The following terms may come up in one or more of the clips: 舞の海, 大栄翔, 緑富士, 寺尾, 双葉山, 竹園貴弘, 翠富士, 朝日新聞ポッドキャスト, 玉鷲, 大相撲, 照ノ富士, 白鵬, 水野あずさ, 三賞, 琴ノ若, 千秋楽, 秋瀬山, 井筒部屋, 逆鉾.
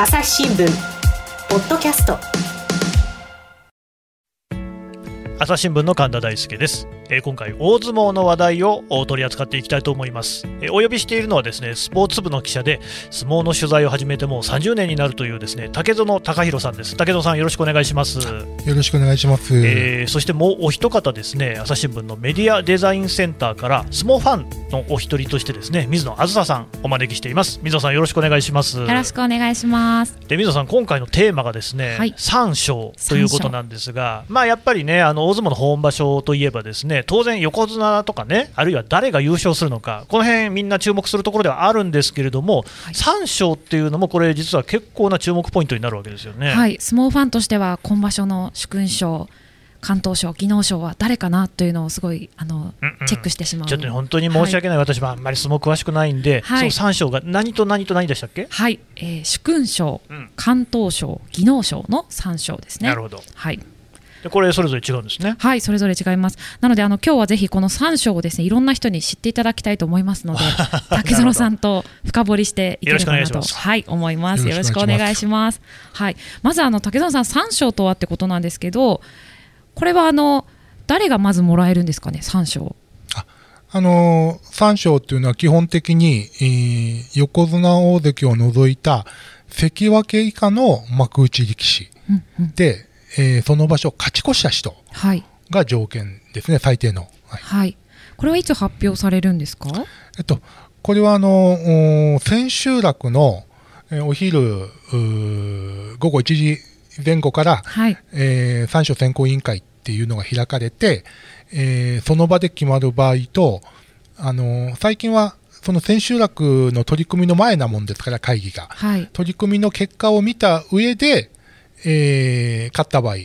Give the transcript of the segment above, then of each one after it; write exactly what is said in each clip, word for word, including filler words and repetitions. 朝日新聞ポッドキャスト、朝日新聞の神田大輔です。えー、今回大相撲の話題を取り扱っていきたいと思います。えー、お呼びしているのはですね、スポーツ部の記者で相撲の取材を始めてもうさんじゅうねんになるというですね、竹園貴弘さんです。竹園さん、よろしくお願いします。よろしくお願いします。えー、そしてもうお一方ですね、朝日新聞のメディアデザインセンターから相撲ファンのお一人としてですね、水野あずささんお招きしています。水野さん、よろしくお願いします。よろしくお願いします。で、水野さん、今回のテーマがですね、はい、三賞ということなんですが、まあ、やっぱりね、あの大相撲の本場所といえばですね、当然横綱とかね、あるいは誰が優勝するのか、この辺みんな注目するところではあるんですけれども、はい、三賞っていうのもこれ実は結構な注目ポイントになるわけですよね。はい、相撲ファンとしては今場所の殊勲賞、敢闘賞、技能賞は誰かなというのをすごいあの、うんうん、チェックしてしまう。ちょっと本当に申し訳ない、はい、私はあんまり相撲詳しくないんで、はい、そのさん賞が何と何と何でしたっけ。はい、えー、殊勲賞、うん、敢闘賞、技能賞のさん賞ですね。なるほど。はい、これそれぞれ違うんですね。はい、それぞれ違います。なのであの今日はぜひこのさん賞をですね、いろんな人に知っていただきたいと思いますので竹園さんと深掘りしていければなと、はい、思います。よろしくお願いします。はい、まずあの竹園さん、さん賞とはってことなんですけど、これはあの誰がまずもらえるんですかね、さん賞。あ、あのー、さん賞というのは基本的に、えー、横綱大関を除いた関脇以下の幕内力士、うんうん、でえー、その場所を勝ち越した人が条件ですね、はい、最低の、はいはい、これはいつ発表されるんですか。えっと、これはあの千秋楽の、えー、お昼午後いちじまえ後から、はい、えー、三賞選考委員会っていうのが開かれて、えー、その場で決まる場合と、あのー、最近はその千秋楽の取り組みの前なもんですから、会議が、はい、取り組みの結果を見た上でえー、勝った場合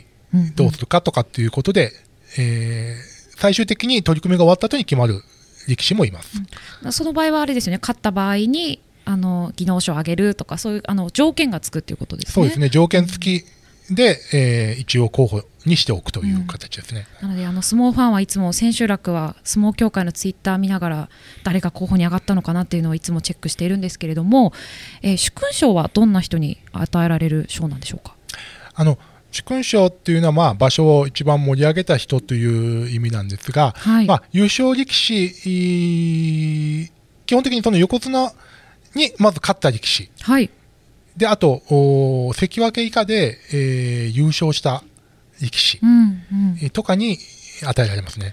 どうするかとかっていうことで、うんうん、えー、最終的に取り組みが終わった後に決まる力士もいます。うん、その場合はあれですよね、勝った場合にあの技能賞を上げるとか、そういうあの条件がつくっていうことですね。そうですね、条件付きで、うん、えー、一応候補にしておくという形ですね。うん、なのであの相撲ファンはいつも千秋楽は相撲協会のツイッター見ながら誰が候補に上がったのかなっていうのをいつもチェックしているんですけれども、えー、殊勲賞はどんな人に与えられる賞なんでしょうか。あの殊勲賞っていうのは、まあ、場所を一番盛り上げた人という意味なんですが、はい、まあ、優勝力士、基本的にその横綱にまず勝った力士、はい、であと関脇以下で、えー、優勝した力士、うんうん、とかに与えられますね。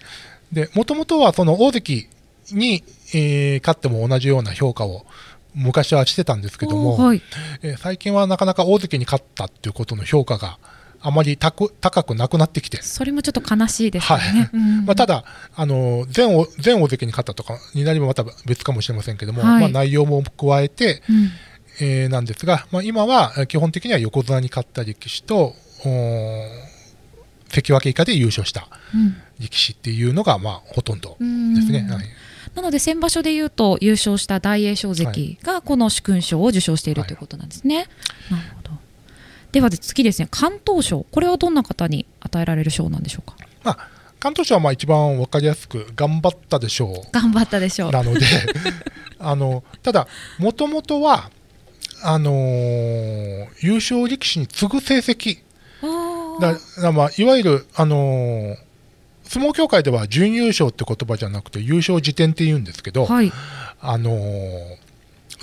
で、もともとはその大関に、えー、勝っても同じような評価を昔はしてたんですけども、はい、えー、最近はなかなか大関に勝ったっていうことの評価があまり高くなくなってきて、それもちょっと悲しいですね。はい、うん、まあ、ただあの 全, 全大関に勝ったとかになればまた別かもしれませんけども、はい、まあ、内容も加えて、うん、えー、なんですが、まあ、今は基本的には横綱に勝った力士と関脇以下で優勝した力士っていうのが、まあ、ほとんどですね。うん、はい、なので先場所でいうと優勝した大栄翔関がこの殊勲賞を受賞している、はい、ということなんですね。はい、なるほど。では次ですね、敢闘賞、これはどんな方に与えられる賞なんでしょうか。まあ、敢闘賞はまあ一番分かりやすく頑張ったでしょう、頑張ったでしょうなのであのただもともとはあのー、優勝力士に次ぐ成績、あだだ、まあ、いわゆるあのー相撲協会では準優勝って言葉じゃなくて優勝次点って言うんですけど、はい、あのー、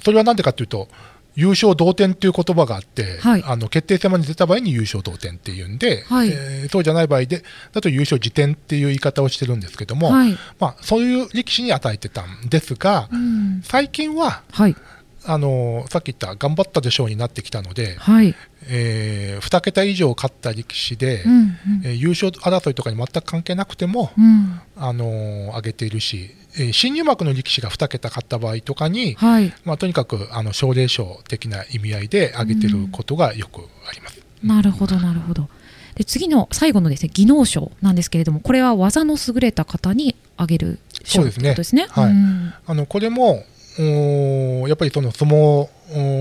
それはなんでかというと優勝同点っていう言葉があって、はい、あの決定戦まで出た場合に優勝同点っていうんで、はい、えー、そうじゃない場合でだと優勝次点っていう言い方をしてるんですけども、はい、まあ、そういう力士に与えてたんですが、うん、最近は、はい、あのー、さっき言った頑張ったでしょうになってきたので、はい、えー、に桁以上勝った力士で、うんうん、えー、優勝争いとかに全く関係なくても、うん、あのー、上げているし、えー、新入幕の力士がに桁勝った場合とかに、はい、まあ、とにかくあの奨励賞的な意味合いで上げていることがよくあります。うん、なるほどなるほど。で、次の最後のですね、技能賞なんですけれども、これは技の優れた方に上げる賞ということですね。はい、うん、あのこれもやっぱりその相撲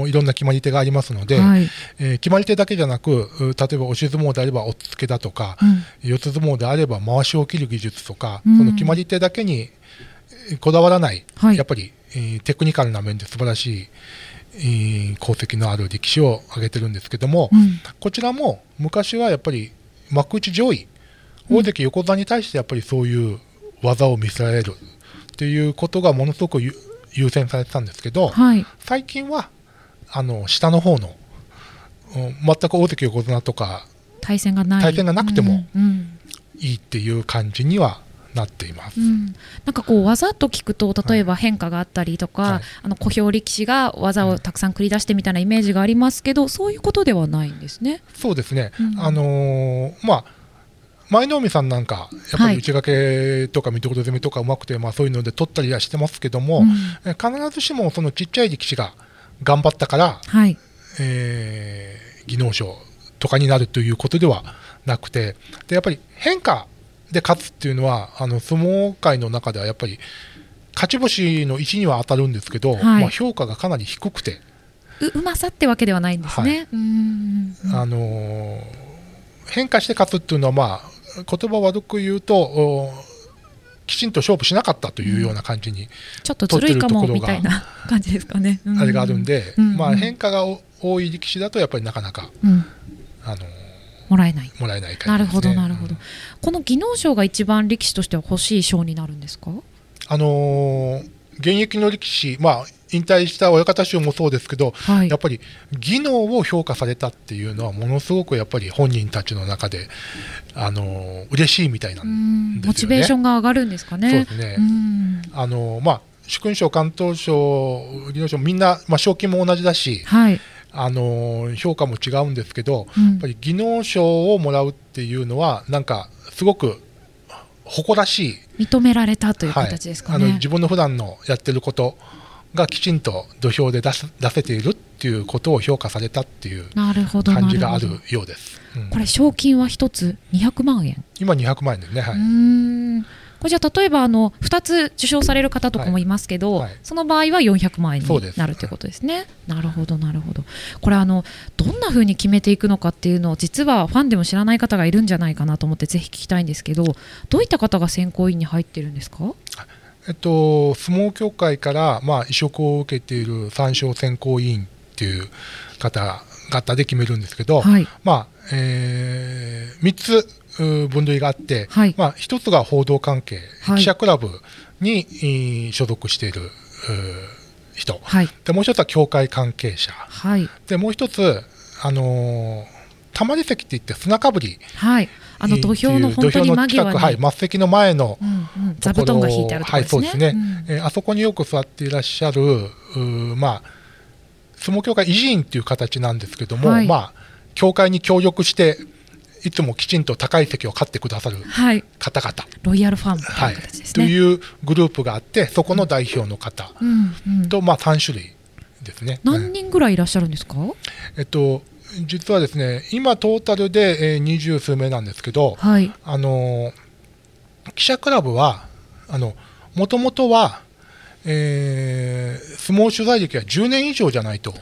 いろんな決まり手がありますので、はい、えー、決まり手だけじゃなく、例えば押し相撲であれば押っつけだとか、うん、四つ相撲であれば回しを切る技術とか、うん、その決まり手だけにこだわらない、はい、やっぱり、えー、テクニカルな面で素晴らしい、え功績のある力士を挙げてるんですけども、うん、こちらも昔はやっぱり幕内上位大関横綱に対してやっぱりそういう技を見せられるっていうことがものすごく優先されてたんですけど、はい、最近はあの下の方の、うん、全く大関横綱とか対戦がない、対戦がなくてもいいっていう感じにはなっています、うん、なんかこう技と聞くと例えば変化があったりとか、はい、あの小兵力士が技をたくさん繰り出してみたいなイメージがありますけど、そういうことではないんですね。そうですね、うん、あのー、まあ舞の海さんなんかやっぱり内掛けとか見どころ攻めとかうまくて、はい、まあそういうので取ったりはしてますけども、うん、必ずしもそのちっちゃい力士が頑張ったから、はい、えー、技能賞とかになるということではなくて、でやっぱり変化で勝つっていうのはあの相撲界の中ではやっぱり勝ち星の位置には当たるんですけど、はい、まあ評価がかなり低くて う, うまさってわけではないんですね、はい、うん、あのー、変化して勝つっていうのは、まあ、言葉悪く言うときちんと勝負しなかったというような感じに、うん、ちょっとずるいかもみたいな感じですかね、うん、あれがあるんで、うん、まあ、変化が多い力士だとやっぱりなかなか、うん、あのーもらえない。もらえないからですね。なるほどなるほど、うん、この技能賞が一番力士としては欲しい賞になるんですか？あのー、現役の力士、まあ、引退した親方賞もそうですけど、はい、やっぱり技能を評価されたっていうのはものすごくやっぱり本人たちの中で、あのー、嬉しいみたいなんですよね。モチベーションが上がるんですかね。そうですね、あのーまあ、殊勲賞、敢闘賞、技能賞みんな、まあ、賞金も同じだし、はい、あの評価も違うんですけど、うん、やっぱり技能賞をもらうっていうのはなんかすごく誇らしい、認められたという形ですかね、はい、あの自分の普段のやってることがきちんと土俵で出す、出せているっていうことを評価されたっていう感じがあるようです、うん、これ賞金はひとつにひゃくまんえん、今にひゃくまんえんですね、はい、うーん、これじゃあ例えばあのふたつ受賞される方とかもいますけど、はいはい、その場合はよんひゃくまんえんになるということですね。なるほどなるほど、これあのどんな風に決めていくのかっていうのを実はファンでも知らない方がいるんじゃないかなと思ってぜひ聞きたいんですけど、どういった方が選考委員に入ってるんですか？えっと、相撲協会から、まあ、委嘱を受けている三賞選考委員っていう方々で決めるんですけど、はい、まあえー、みっつ分類があって、はい、まあ、ひとつが報道関係、はい、記者クラブに所属している人、はい、でもうひとつは協会関係者、はい、でもうひとつ、あのー、たまり席っていって砂かぶり、はい、あの土俵の本当に間際に、はい、末席の前の座布団が引いてあるところですね、はい、そうですね、うん、えー、あそこによく座っていらっしゃる、まあ、相撲協会維持員という形なんですけども、はい、まあ、協会に協力していつもきちんと高い席を買ってくださる方々、はい、ロイヤルファンみたいな形ですね、はい、というグループがあって、そこの代表の方と、まあさんしゅるいですね。何人ぐらいいらっしゃるんですか？えっと、実はですね、今トータルでにじゅうすうめいなんですけど、はい、あの記者クラブはもともとは、えー、相撲取材歴はじゅうねんいじょうじゃないと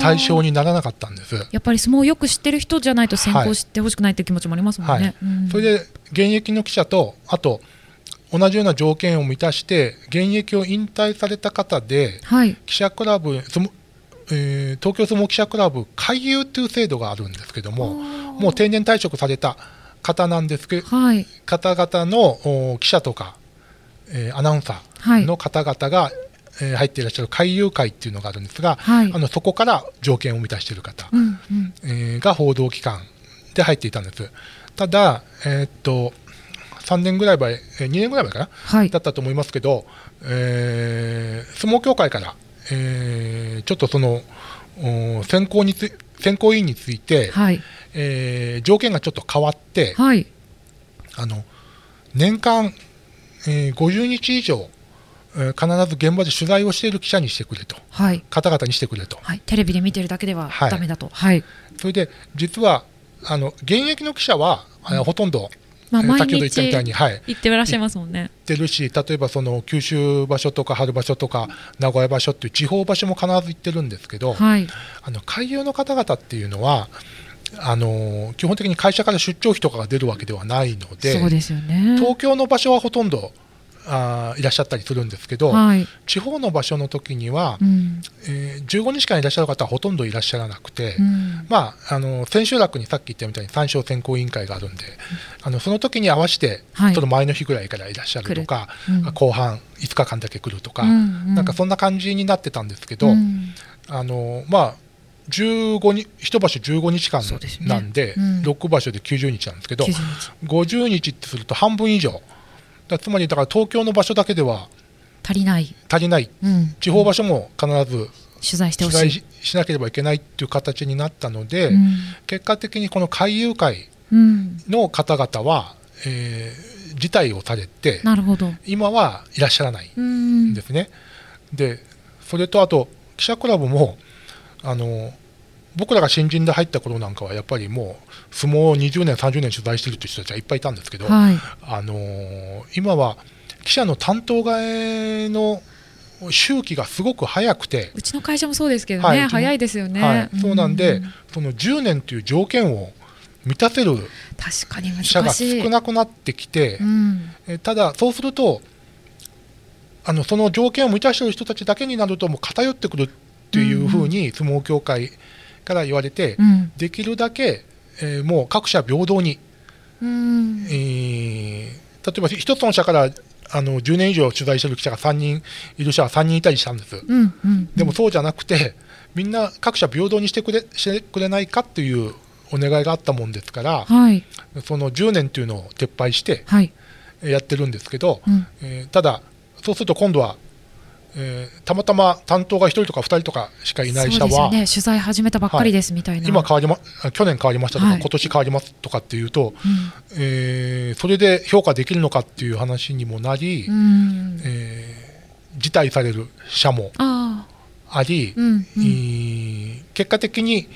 対象にならなかったんです。やっぱり相撲をよく知ってる人じゃないと選考してほしくないという気持ちもありますもんね、はいはい、うん、それで現役の記者とあと同じような条件を満たして現役を引退された方で、はい、記者クラブ、えー、東京相撲記者クラブ会友という制度があるんですけども、もう定年退職された方なんですけど、はい、方々の記者とか、えー、アナウンサーの方々が、はい、えー、入っていらっしゃる会友会っていうのがあるんですが、はい、あのそこから条件を満たしている方、うんうん、えー、が報道機関で入っていたんです。ただ、えー、っとさんねんぐらい前、にねんぐらい前かな、はい、だったと思いますけど、えー、相撲協会から、えー、ちょっとその選考につ選考委員について、はい、えー、条件がちょっと変わって、はい、あの年間、えー、ごじゅうにちいじょう必ず現場で取材をしている記者にしてくれと、はい、方々にしてくれと、はい、テレビで見てるだけではダメだと、はいはい、それで実はあの現役の記者は、うん、ほとんど、まあ、先ほど言ったみたいに、はい、行ってらっしゃいますもんね。行ってるし、例えばその九州場所とか春場所とか名古屋場所っていう地方場所も必ず行ってるんですけど、はい、あの会友の方々っていうのはあの基本的に会社から出張費とかが出るわけではないので、そうですよね、東京の場所はほとんどあいらっしゃったりするんですけど、はい、地方の場所の時には、うんえー、じゅうごにちかんいらっしゃる方はほとんどいらっしゃらなくて、うん、まああの千秋楽にさっき言ったみたいに三賞選考委員会があるんで、あのその時に合わせてその前の日ぐらいからいらっしゃるとか、はいうん、後半いつかかんだけ来るとか、うんうん、なんかそんな感じになってたんですけど、うん、あのまあいち場所じゅうごにちかんなんで、ねうん、ろく場所できゅうじゅうにちなんですけど、ごじゅうにちってすると半分以上だ、つまりだから東京の場所だけでは足りない、足りない、うん、地方場所も必ず、うん、取材してほしい、取材しなければいけないっていう形になったので、うん、結果的にこの海友会の方々は、うんえー、辞退をされて、なるほど、今はいらっしゃらないんですね。でそれとあと記者クラブもあの僕らが新人で入った頃なんかはやっぱりもう相撲をにじゅうねんさんじゅうねん取材してるっていう人たちはいっぱいいたんですけど、はい、あのー、今は記者の担当替えの周期がすごく早くて、うちの会社もそうですけどね、はい、早いですよね、はいうん、そうなんでそのじゅうねんという条件を満たせる記者が少なくなってきて、うん、えただそうするとあのその条件を満たしている人たちだけになるともう偏ってくるっていうふうに相撲協会から言われて、うん、できるだけ、えー、もう各社平等に、うんえー、例えば一つの社からあのじゅうねん以上取材している記者がさんにんいる社はさんにんいたりしたんです、うんうんうん、でもそうじゃなくてみんな各社平等にしてくれ、してくれないかっていうお願いがあったもんですから、はい、そのじゅうねんというのを撤廃してやってるんですけど、はいうんえー、ただそうすると今度はえー、たまたま担当がひとりとかふたりとかしかいない社は、そうですよね、取材始めたばっかりですみたいな、はい、今変わりま去年変わりましたとか、はい、今年変わりますとかっていうと、うんえー、それで評価できるのかっていう話にもなり、うんえー、辞退される社もあり、あ、うんうんえー、結果的に、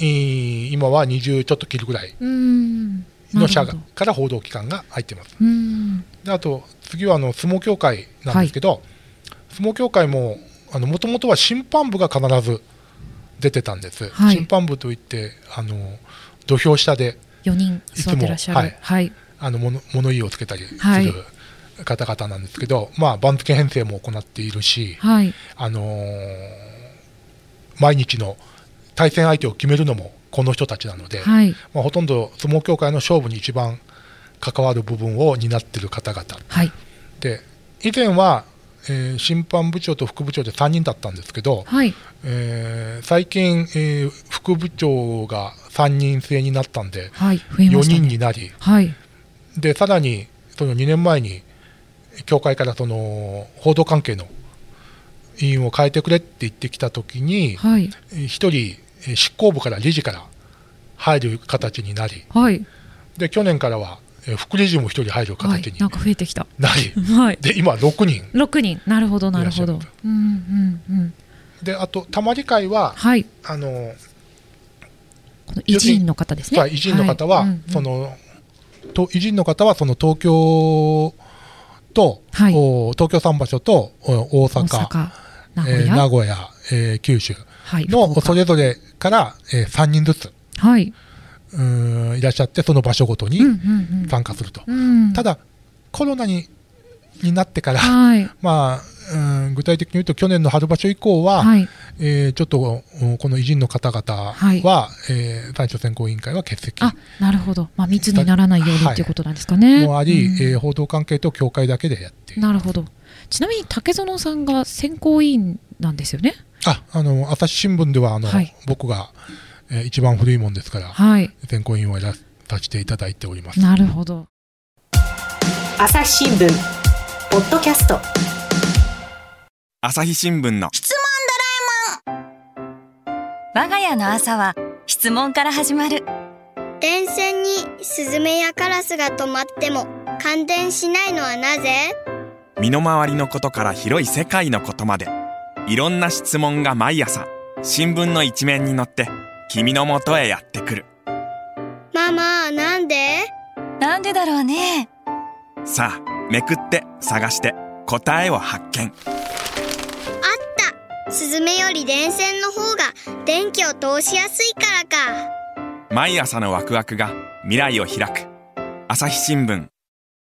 えー、今はにじゅうちょっと切るぐらいの社が、うん、から報道機関が入ってます、うん、であと次はあの相撲協会なんですけど、はい、相撲協会ももともとは審判部が必ず出てたんです、はい、審判部といってあの土俵下でよにん座ってらっしゃる、いつも、はいはい、あの物言いをつけたりする方々なんですけど、はい、まあ、番付編成も行っているし、はい、あのー、毎日の対戦相手を決めるのもこの人たちなので、はい、まあ、ほとんど相撲協会の勝負に一番関わる部分を担っている方々、はい、で以前はえー、審判部長と副部長でさんにんだったんですけど、はい、えー、最近、えー、副部長がさんにん制になったんで、はい、増えましたね、よにんになり、はい、でさらにそのにねんまえに協会からその報道関係の委員を変えてくれって言ってきたときに、はい、ひとり執行部から理事から入る形になり、はい、で去年からは副理事もひとり入る形に、はい、なんか増えてきたなり、はい、で今ろくにんろくにん、なるほどなるほど、うんうんうん、であとたまり会は、はい、あのこの偉人の方ですね、偉人の方はその偉人の方はその東京と、はい、東京三場所と大阪、大阪、えー、名古屋、えー、九州の、はい、それぞれから、えー、さんにんずつ、はい、うーんいらっしゃって、その場所ごとに参加すると、うんうんうん、ただコロナ に, になってから、はい、まあ、うん、具体的に言うと去年の春場所以降は、はい、えー、ちょっとこの偉人の方々は、はい、えー、最初選考委員会は欠席、あ、なるほど、まあ、密にならないようにということなんですかね、はい、もあり、うん、えー、報道関係と協会だけでやっている。なるほど。ちなみに竹園さんが選考委員なんですよね。あ、あの朝日新聞ではあの、はい、僕がえー、一番古いもんですから、はい、選考委員をやらせていただいております。なるほど。朝日新聞ポッドキャスト、朝日新聞の質問ドラえもん。我が家の朝は質問から始まる。電線にスズメやカラスが止まっても感電しないのはなぜ？身の回りのことから広い世界のことまで、いろんな質問が毎朝新聞の一面に載って君のもとへやってくる。ママ、なんで？なんでだろうね。さあ、めくって探して答えを発見。あった！スズメより電線の方が電気を通しやすいからか。毎朝のワクワクが未来を開く。朝日新聞。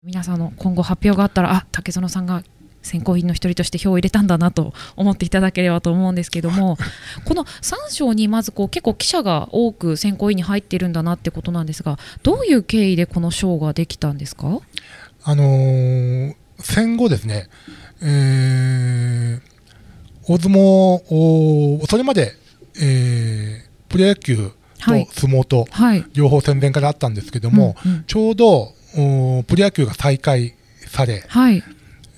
皆さんの今後発表があったら、あ、竹園さんが選考委員の一人として票を入れたんだなと思っていただければと思うんですけども、このさん賞にまずこう結構記者が多く選考委員に入っているんだなってことなんですが、どういう経緯でこの賞ができたんですか？あのー、戦後ですね、えー、大相撲、それまで、えー、プロ野球と相撲と両方戦前からあったんですけども、ちょうどプロ野球が再開され、はい、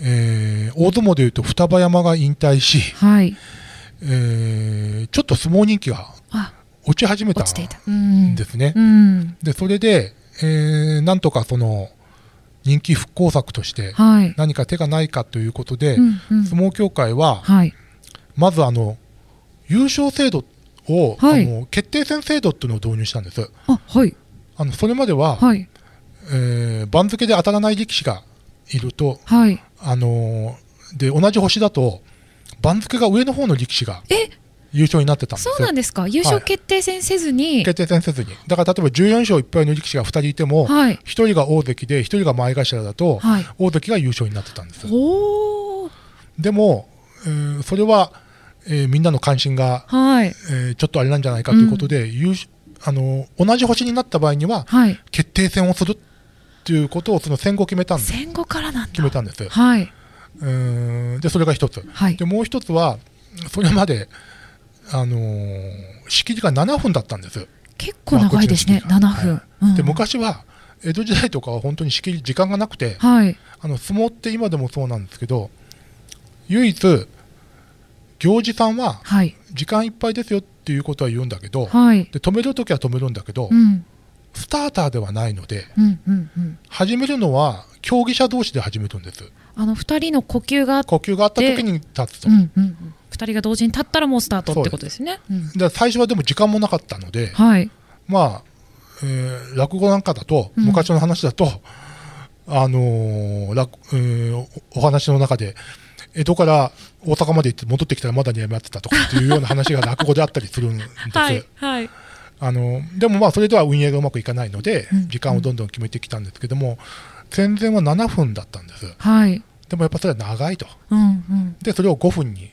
えー、大相撲でいうと双葉山が引退し、はい、えー、ちょっと相撲人気が落ち始めたんですね。でそれで、えー、なんとかその人気復興策として何か手がないかということで、はい、うんうん、相撲協会は、はい、まずあの優勝制度を、はい、あの決定戦制度っていうのを導入したんです。あ、はい、あのそれまでは、はい、えー、番付で当たらない力士がいると、はい、あのー、で同じ星だと番付が上の方の力士が優勝になってたんですよ。そうなんですか。優勝決定戦せずに、はい、決定戦せずに、だから例えばじゅうよん勝いっ敗の力士がふたりいても、はい、ひとりが大関でひとりが前頭だと、はい、大関が優勝になってたんです。おー。でも、えー、それは、えー、みんなの関心が、はい、えー、ちょっとあれなんじゃないかということで、うん、優あのー、同じ星になった場合には、はい、決定戦をするということをその戦後決めたんです。戦後からなんだ。決めたんです。はい。うん。でそれが一つ。はい。でもう一つはそれまであのー、仕切りがななふんだったんです。結構長いですね。ななふん。で昔は江戸時代とかは本当に仕切り時間がなくて、はい。あの相撲って今でもそうなんですけど、唯一行司さんは時間いっぱいですよっていうことは言うんだけど、はい。で止めるときは止めるんだけど。うん、スターターではないので、始めるのは競技者同士で始めるんです。あのふたりの呼吸が呼吸があった時に立つと、うんうん、ふたりが同時に立ったらもうスタートってことですね。です、うん、最初はでも時間もなかったので、はい、まあ、えー、落語なんかだと昔の話だと、うん、あのー落えー、お話の中で江戸から大阪まで行って戻ってきたらまだにやめてたとかっていうような話が落語であったりするんです。はい、はい、あのでもまあそれでは運営がうまくいかないので時間をどんどん決めてきたんですけども、戦前はななふんだったんです、はい、でもやっぱそれは長いと、うん、うん、でそれをごふんに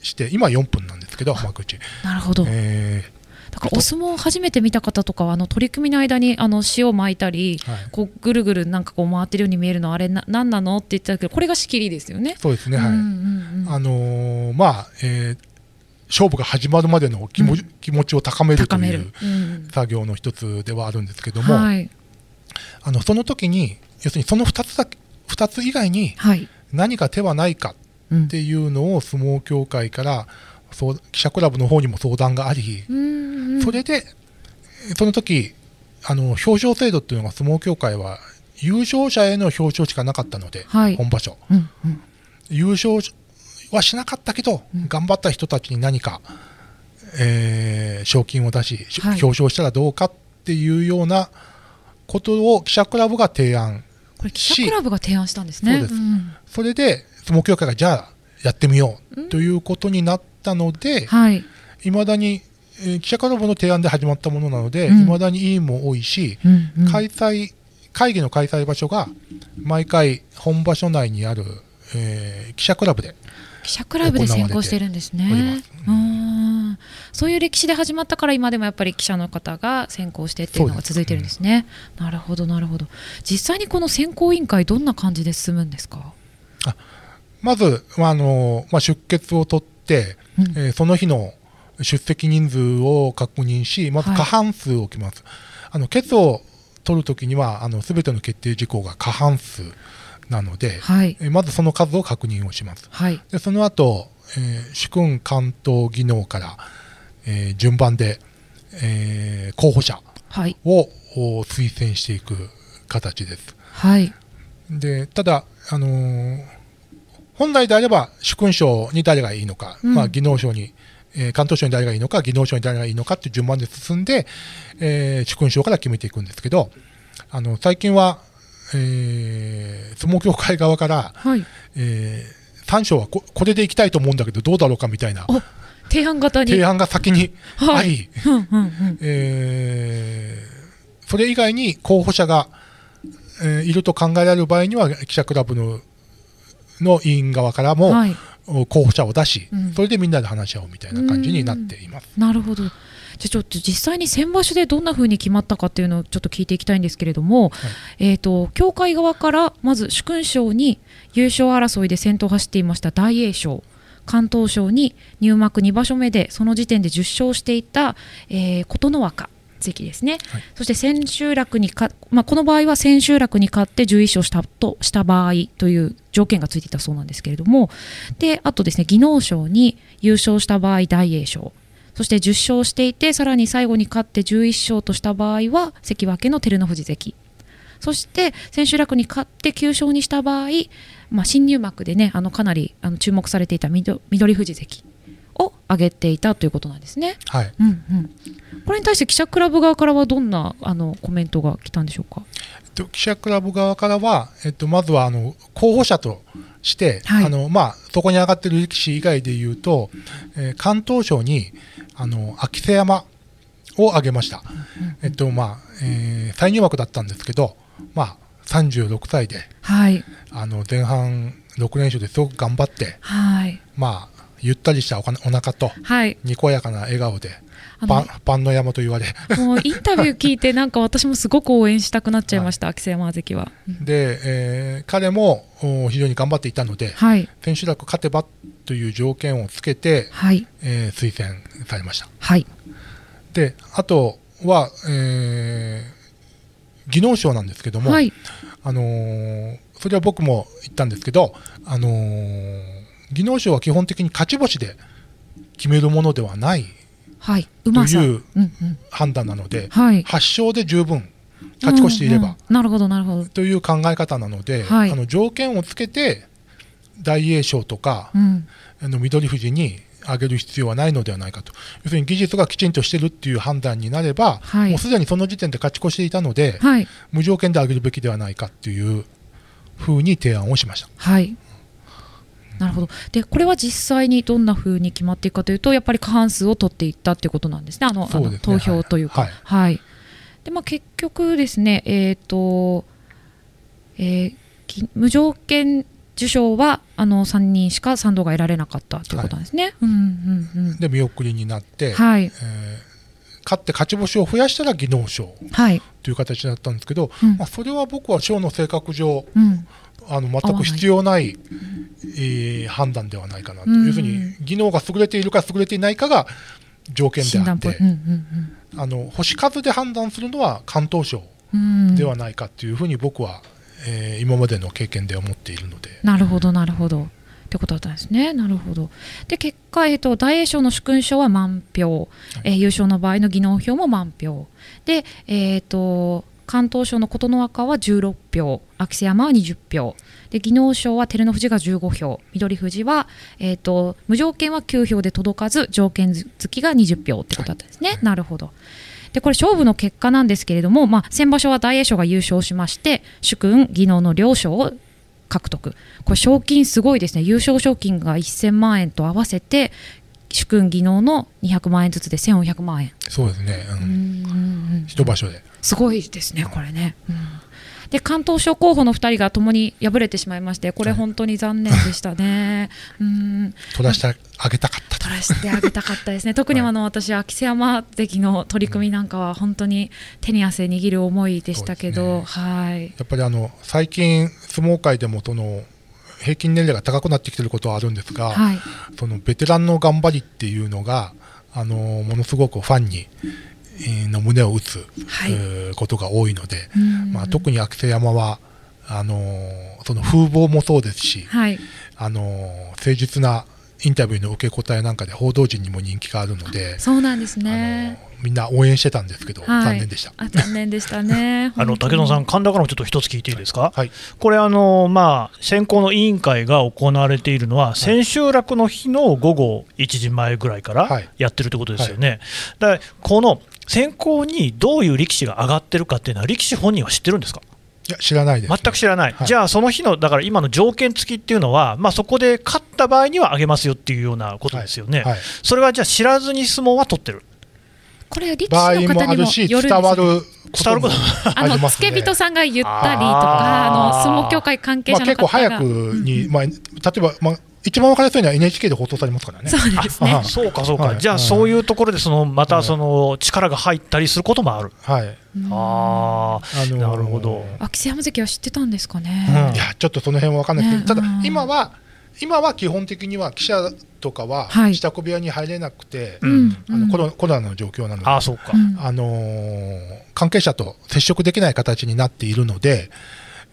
して今よんぷんなんですけど幕内。なるほど、えー、だからお相撲を初めて見た方とかはあの取り組みの間にあの塩を巻いたり、はい、こうぐるぐるなんかこう回ってるように見えるのあれな何なのって言ってたけど、これが仕切りですよね。そうですね、はい、あのー、まあ、えー勝負が始まるまでの気持ちを高めるという作業の一つではあるんですけども、あのその時に要するにそのふたつだけふたつ以外に何か手はないかっていうのを相撲協会からそう記者クラブの方にも相談があり、それでその時あの表彰制度っていうのが相撲協会は優勝者への表彰しかなかったので、本場所優勝はしなかったけど頑張った人たちに何か、えー、賞金を出し、はい、表彰したらどうかっていうようなことを記者クラブが提案し、これ記者クラブが提案したんですね。そうです、うん、それで相撲協会がじゃあやってみようということになったので、いま、うん、だに、えー、記者クラブの提案で始まったものなのでいま、うん、だに委員も多いし、うん、うん、開催会議の開催場所が毎回本場所内にある、えー、記者クラブで。記者クラブで選考してるんですね。うん、そういう歴史で始まったから今でもやっぱり記者の方が選考してっていうのが続いてるんですね。うん、なるほどなるほど。実際にこの選考委員会どんな感じで進むんですか？あ、まず、まああのまあ、出欠を取って、うん、えー、その日の出席人数を確認し、まず過半数を決めます。はい、あの欠を取るときにはあの全ての決定事項が過半数なので、はい、まずその数を確認をします。はい、でその後、えー、主君関東技能から、えー、順番で、えー、候補者を、はい、推薦していく形です。はい、でただ、あのー、本来であれば主君賞に誰がいいのか、うん、まあ、技能賞に、えー、関東賞に誰がいいのか技能賞に誰がいいのかという順番で進んで、えー、主君賞から決めていくんですけど、あの最近はえー、相撲協会側から、はい、えー、さん賞は こ, これでいきたいと思うんだけどどうだろうかみたいな提案型に提案が先にあり、それ以外に候補者が、いると考えられる場合には記者クラブのの委員側からも候補者を出し、はい、うん、それでみんなで話し合うみたいな感じになっています。なるほど。じゃあちょっと実際に先場所でどんな風に決まったかっていうのをちょっと聞いていきたいんですけれども、はい、えーと、協会側からまず殊勲賞に優勝争いで先頭を走っていました大栄翔、敢闘賞に入幕にばしょめでその時点でじゅっしょうしていた、えー、琴ノ若関ですね、はい、そして千秋楽にか、まあ、この場合は千秋楽に勝ってじゅういっしょうしたとした場合という条件がついていたそうなんですけれども、であとですね、技能賞に優勝した場合大栄翔、そしてじゅっしょうしていてさらに最後に勝ってじゅういっしょうとした場合は関脇の照ノ富士関、そして千秋楽に勝ってきゅうしょうにした場合、まあ、新入幕でね、あのかなりあの注目されていた緑富士関を挙げていたということなんですね、はい、うんうん、これに対して記者クラブ側からはどんなあのコメントが来たんでしょうか。えっと、記者クラブ側からは、えっと、まずはあの候補者として、はい、あのまあ、そこに上がっている力士以外でいうと、えー、敢闘賞にあの秋瀬山を挙げました、うんうん、えっとまあえー、再入幕だったんですけど、まあ、さんじゅうろくさいで、はい、あの前半ろくれんしょうですごく頑張って、はい、まあ、ゆったりしたお腹と、はい、にこやかな笑顔でパ ン, パンの山と言われ、もうインタビュー聞いてなんか私もすごく応援したくなっちゃいました、はい、秋瀬山関は、で、えー、彼も非常に頑張っていたので、はい、千秋楽勝てばという条件をつけて、はい、えー、推薦されました、はい、であとは、えー、技能賞なんですけども、はい、あのー、それは僕も言ったんですけど、あのー技能賞は基本的に勝ち星で決めるものではない、はい、という判断なので、はい、はっしょうで十分勝ち越していればという考え方なので、はい、あの条件をつけて大栄翔とか、うん、あの緑富士に上げる必要はないのではないかと。要するに技術がきちんとしているという判断になれば、はい、もうすでにその時点で勝ち越していたので、はい、無条件で上げるべきではないかというふうに提案をしました。はい、なるほど。でこれは実際にどんなふうに決まっていくかというと、やっぱり過半数を取っていったということなんですね、あの、あの投票というか、はいはい、でまあ、結局ですね、えーとえー、無条件受賞はあのさんにんしか賛同が得られなかったということなんですね、はい、うんうんうん、で見送りになって、はい、えー、勝って勝ち星を増やしたら技能賞、はい、という形だったんですけど、うん、まあ、それは僕は賞の性格上、うん、あの全く必要ない、うん、えー、判断ではないかなと、うん、要するに技能が優れているか優れていないかが条件であって、うんうんうん、あの星数で判断するのは敢闘賞ではないかというふうに僕は、えー、今までの経験で思っているので。なるほどなるほどということだったんですね。なるほど。で結果、えっと、大栄翔の殊勲賞は満票、はい、えー、優勝の場合の技能票も満票で、えー、っと敢闘賞の琴ノ若はじゅうろくひょう、秋瀬山はにじゅっぴょうで、技能賞は照ノ富士がじゅうごひょう、緑富士は、えー、と無条件はきゅうひょうで届かず条件付きがにじゅっぴょうってことだったんですね、はい、なるほど。でこれ勝負の結果なんですけれども、まあ、先場所は大栄翔が優勝しまして殊勲技能の両賞を獲得、これ賞金すごいですね、優勝賞金がせんまんえんと合わせて殊勲技能のにひゃくまんえんずつでせんよんひゃくまんえん、そうですね、うんうん、一場所ですごいですねこれね、うん、で敢闘賞候補のふたりがともに敗れてしまいまして、これ本当に残念でしたねうん、取らせてあげたかった取らせてあげたかったですね特にあの私秋瀬山関の取り組みなんかは本当に手に汗握る思いでしたけど、ね、はい、やっぱりあの最近相撲界でもその平均年齢が高くなってきていることはあるんですが、はい、そのベテランの頑張りっていうのがあのものすごくファンに、えー、の胸を打つ、はい、えー、ことが多いので、まあ、特に秋瀬山はあのー、その風貌もそうですし、はい、あのー、誠実なインタビューの受け答えなんかで報道陣にも人気があるので、そうなんですね、あのー、みんな応援してたんですけど、はい、残念でした。あ、残念でしたねあの竹野さん、神田からもちょっと一つ聞いていいですか、はい、これあの、まあ、選考の委員会が行われているのは、はい、千秋楽の日のごごいちじまえぐらいからやってるということですよね、はいはい、だからこの選考にどういう力士が上がってるかっていうのは力士本人は知ってるんですか。いや知らないです、ね、全く知らない、はい、じゃあその日のだから今の条件付きっていうのは、まあ、そこで勝った場合には上げますよっていうようなことですよね、はいはい、それはじゃあ知らずに相撲は取ってるこれ力士の方にもよるんですよね。場合もあるし、伝わることもあの付け人さんが言ったりとか、あの相撲協会関係者の方が、まあ、結構早くに、うん、まあ、例えば、まあ、一番分かりやすいのは エヌエイチケー で放送されますからね。そうですね。そうかそうか、はい、じゃあそういうところでそのまたその力が入ったりすることもある。はい。ああ、なるほど。秋瀬山関は知ってたんですかね。うん、いやちょっとその辺は分かんないけど、ね、ただ今は今は基本的には記者とかは支度部屋に入れなくて、はい、あのコロ、コロナの状況なので、あ、そうか、あのー、関係者と接触できない形になっているので、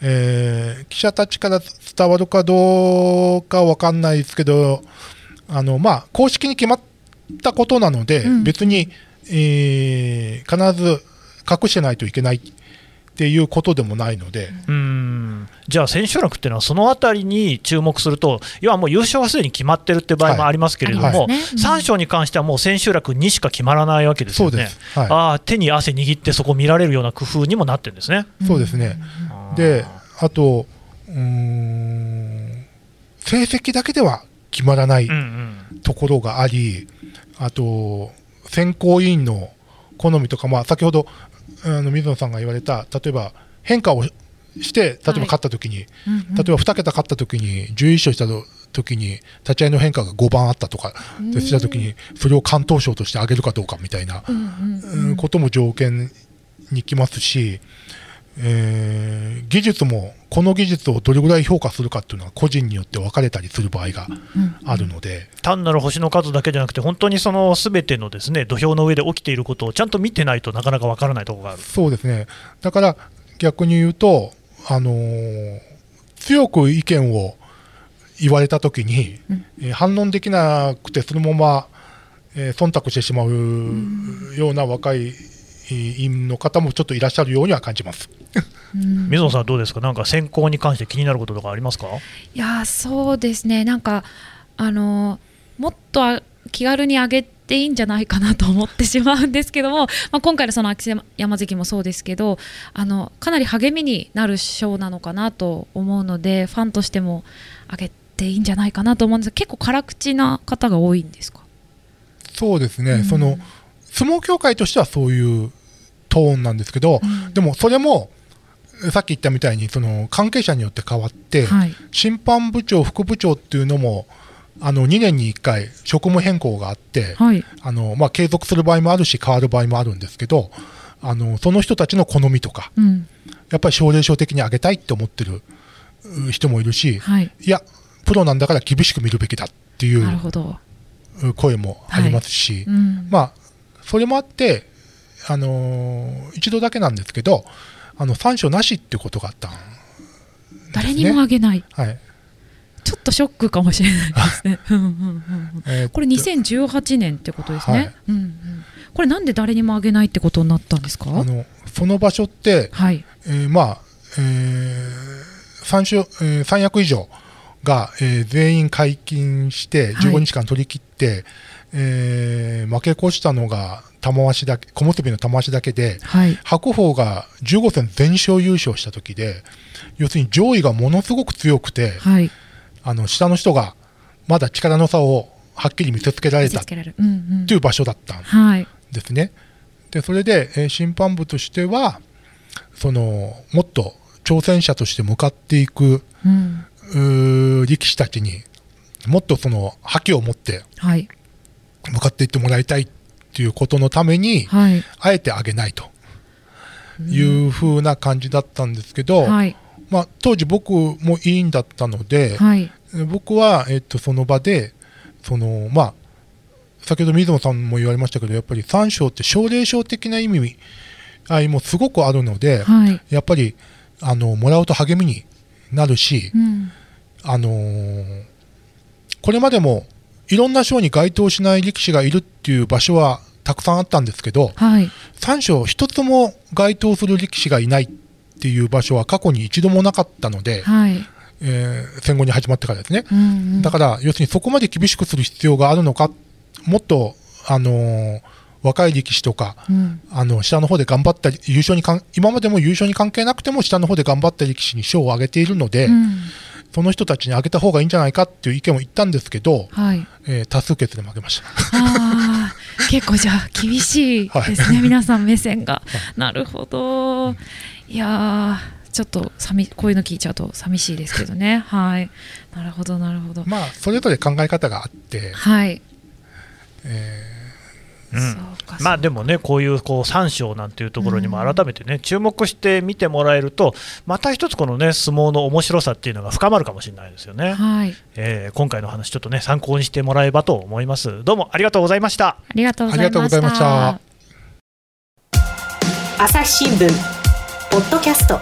えー、記者たちから伝わるかどうか分かんないですけど、あの、まあ、公式に決まったことなので、うん、別に、えー、必ず隠してないといけないっていうことでもないので、うん、じゃあ千秋楽っていうのはそのあたりに注目すると、要はもう優勝はすでに決まってるって場合もありますけれども、はいはいね、うん、さん勝に関してはもう千秋楽にしか決まらないわけですよね。そうです、はい、あ、手に汗握ってそこ見られるような工夫にもなってるんですね。そうですね。で、あと、うーん、成績だけでは決まらないところがあり、あと選考委員の好みとか、まあ、先ほどあの水野さんが言われた、例えば変化をして、例えば勝ったときに、はい、うんうん、例えばに桁勝ったときに、じゅういっ勝したときに、立ち合いの変化がごばんあったとかしたときに、それを敢闘賞としてあげるかどうかみたいなことも条件にきますし、えー、技術も、この技術をどれぐらい評価するかっていうのは個人によって分かれたりする場合があるので、うんうん、単なる星の数だけじゃなくて、本当にそのすべてのですね、土俵の上で起きていることをちゃんと見てないとなかなか分からないところがある。そうですね。だから逆に言うと、あのー、強く意見を言われたときに、うん、反論できなくてそのまま、えー、忖度してしまうような若い委員の方もちょっといらっしゃるようには感じます。水野さんはどうですか、なんか選考に関して気になることとかありますか。いや、そうですね、なんかあのもっと気軽に上げていいんじゃないかなと思ってしまうんですけども、まあ、今回のその秋瀬山関もそうですけど、あのかなり励みになる賞なのかなと思うので、ファンとしても上げていいんじゃないかなと思うんですが、結構辛口な方が多いんですか。そうですね、うん、その相撲協会としてはそういうトーンなんですけど、うん、でもそれもさっき言ったみたいにその関係者によって変わって、はい、審判部長、副部長っていうのもあのにねんにいっかい職務変更があって、はい、あのまあ、継続する場合もあるし変わる場合もあるんですけど、あのその人たちの好みとか、うん、やっぱり奨励賞的に上げたいって思ってる人もいるし、はい、いやプロなんだから厳しく見るべきだっていう声もありますし、はい、うん、まあ、それもあって、あのー、一度だけなんですけど、あのさん勝なしっていうことがあったんですね。誰にもあげない、はい、ちょっとショックかもしれないですね。これにせんじゅうはちねんってことですね、はい、うんうん、これなんで誰にもあげないってことになったんですか。あのその場所って、はい、えーまあえー、さん, えー、さん役以上が、えー、全員解禁してじゅうごにちかん取り切って、はい、えー、負け越したのが玉鷲だけ、小結の玉鷲だけで、はい、白鵬がじゅうご戦全勝優勝した時で、要するに上位がものすごく強くて、はい、あの下の人がまだ力の差をはっきり見せつけられたという場所だったんですね。でそれで、えー、審判部としてはそのもっと挑戦者として向かっていく、うん、うー力士たちにもっとその覇気を持って、はい、向かっていってもらいたいということのために、はい、あえてあげないというふうな感じだったんですけど、うん、はい、まあ、当時僕も委員だったので、はい、僕は、えっと、その場でその、まあ、先ほど水野さんも言われましたけど、やっぱりさん勝って奨励賞的な意味合いもすごくあるので、はい、やっぱりあのもらうと励みになるし、うん、あのー、これまでもいろんな賞に該当しない力士がいるっていう場所はたくさんあったんですけど、はい、さん賞一つも該当する力士がいないっていう場所は過去に一度もなかったので、はい、えー、戦後に始まってからですね、うんうん、だから要するにそこまで厳しくする必要があるのか、もっと、あのー、若い力士とか、うん、あの下の方で頑張ったり、優勝にかん今までも優勝に関係なくても下の方で頑張った力士に賞をあげているので、うん、その人たちにあげた方がいいんじゃないかっていう意見を言ったんですけど、はい、えー、多数決で負けました。あ結構じゃあ厳しいですね、はい、皆さん目線がなるほど。いやーちょっと寂こういうの聞いちゃうと寂しいですけどね。はいなるほどなるほど。まあそれぞれ考え方があってはい、えーうん、まあでもねこういうこう三賞なんていうところにも改めてね、うん、注目して見てもらえるとまた一つこのね相撲の面白さっていうのが深まるかもしれないですよね、はいえー、今回の話ちょっとね参考にしてもらえばと思います。どうもありがとうございました。ありがとうございました。朝日新聞ポッドキャスト。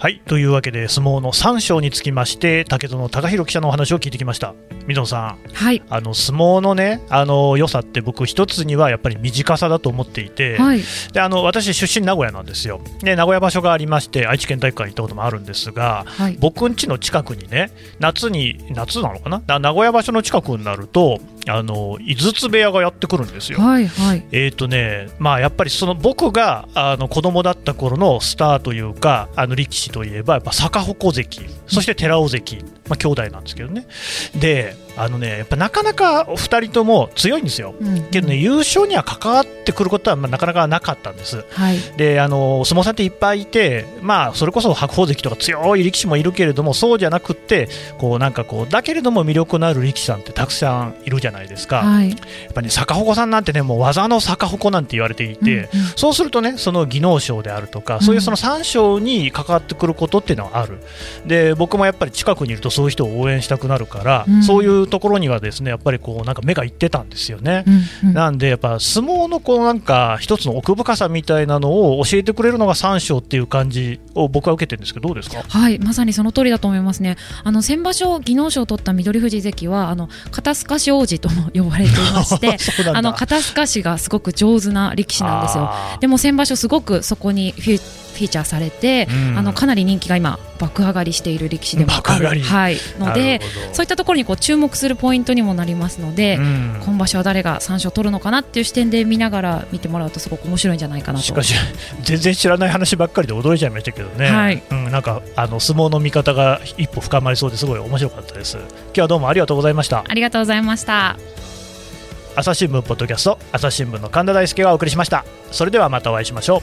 はいというわけで相撲の三賞につきまして竹園隆弘記者のお話を聞いてきました。水野さん、はい、あの相撲のねあの良さって僕一つにはやっぱり短さだと思っていて、はい、であの私出身名古屋なんですよ。で名古屋場所がありまして愛知県体育館に行ったこともあるんですが、はい、僕ん家の近くにね夏に夏なのかなだ名古屋場所の近くになるとあの井筒部屋がやってくるんですよ、はいはい、えーとねまあ、やっぱりその僕があの子供だった頃のスターというかあの力士といえばやっぱ逆鉾関そして寺尾関、まあ、兄弟なんですけどね。であのねやっぱなかなかふたりとも強いんですよ、うん、けどね優勝には関わってくることはまあなかなかなかったんです、はい、であの相撲さんっていっぱいいて、まあ、それこそ白鵬関とか強い力士もいるけれどもそうじゃなくってこうなんかこうだけれども魅力のある力士さんってたくさんいるじゃないですか、はい、やっぱね逆鉾さんなんてねもう技の逆鉾なんて言われていて、うんうん、そうするとねその技能賞であるとかそういうその三賞に関わってくることっていうのはある。で僕もやっぱり近くにいるとそういう人を応援したくなるから、うん、そういうところにはですねやっぱりこうなんか目がいってたんですよね、うんうん、なんでやっぱ相撲のこうなんか一つの奥深さみたいなのを教えてくれるのが三賞っていう感じを僕は受けてるんですけどどうですか。はいまさにその通りだと思いますね。あの先場所技能賞を取った翠富士関はあの肩透かし王子とも呼ばれていましてあの肩透かしがすごく上手な力士なんですよ。でも先場所すごくそこにフィフィーチャーされて、うん、あのかなり人気が今爆上がりしている力士でもある、はい、のでそういったところにこう注目するポイントにもなりますので、うん、今場所は誰が三賞取るのかなっていう視点で見ながら見てもらうとすごく面白いんじゃないかなと。しかし全然知らない話ばっかりで驚いちゃいましたけどね、はいうん、なんかあの相撲の見方が一歩深まりそうですごい面白かったです。今日はどうもありがとうございました。ありがとうございました。朝日新聞ポッドキャスト朝日新聞の神田大輔がお送りしました。それではまたお会いしましょう。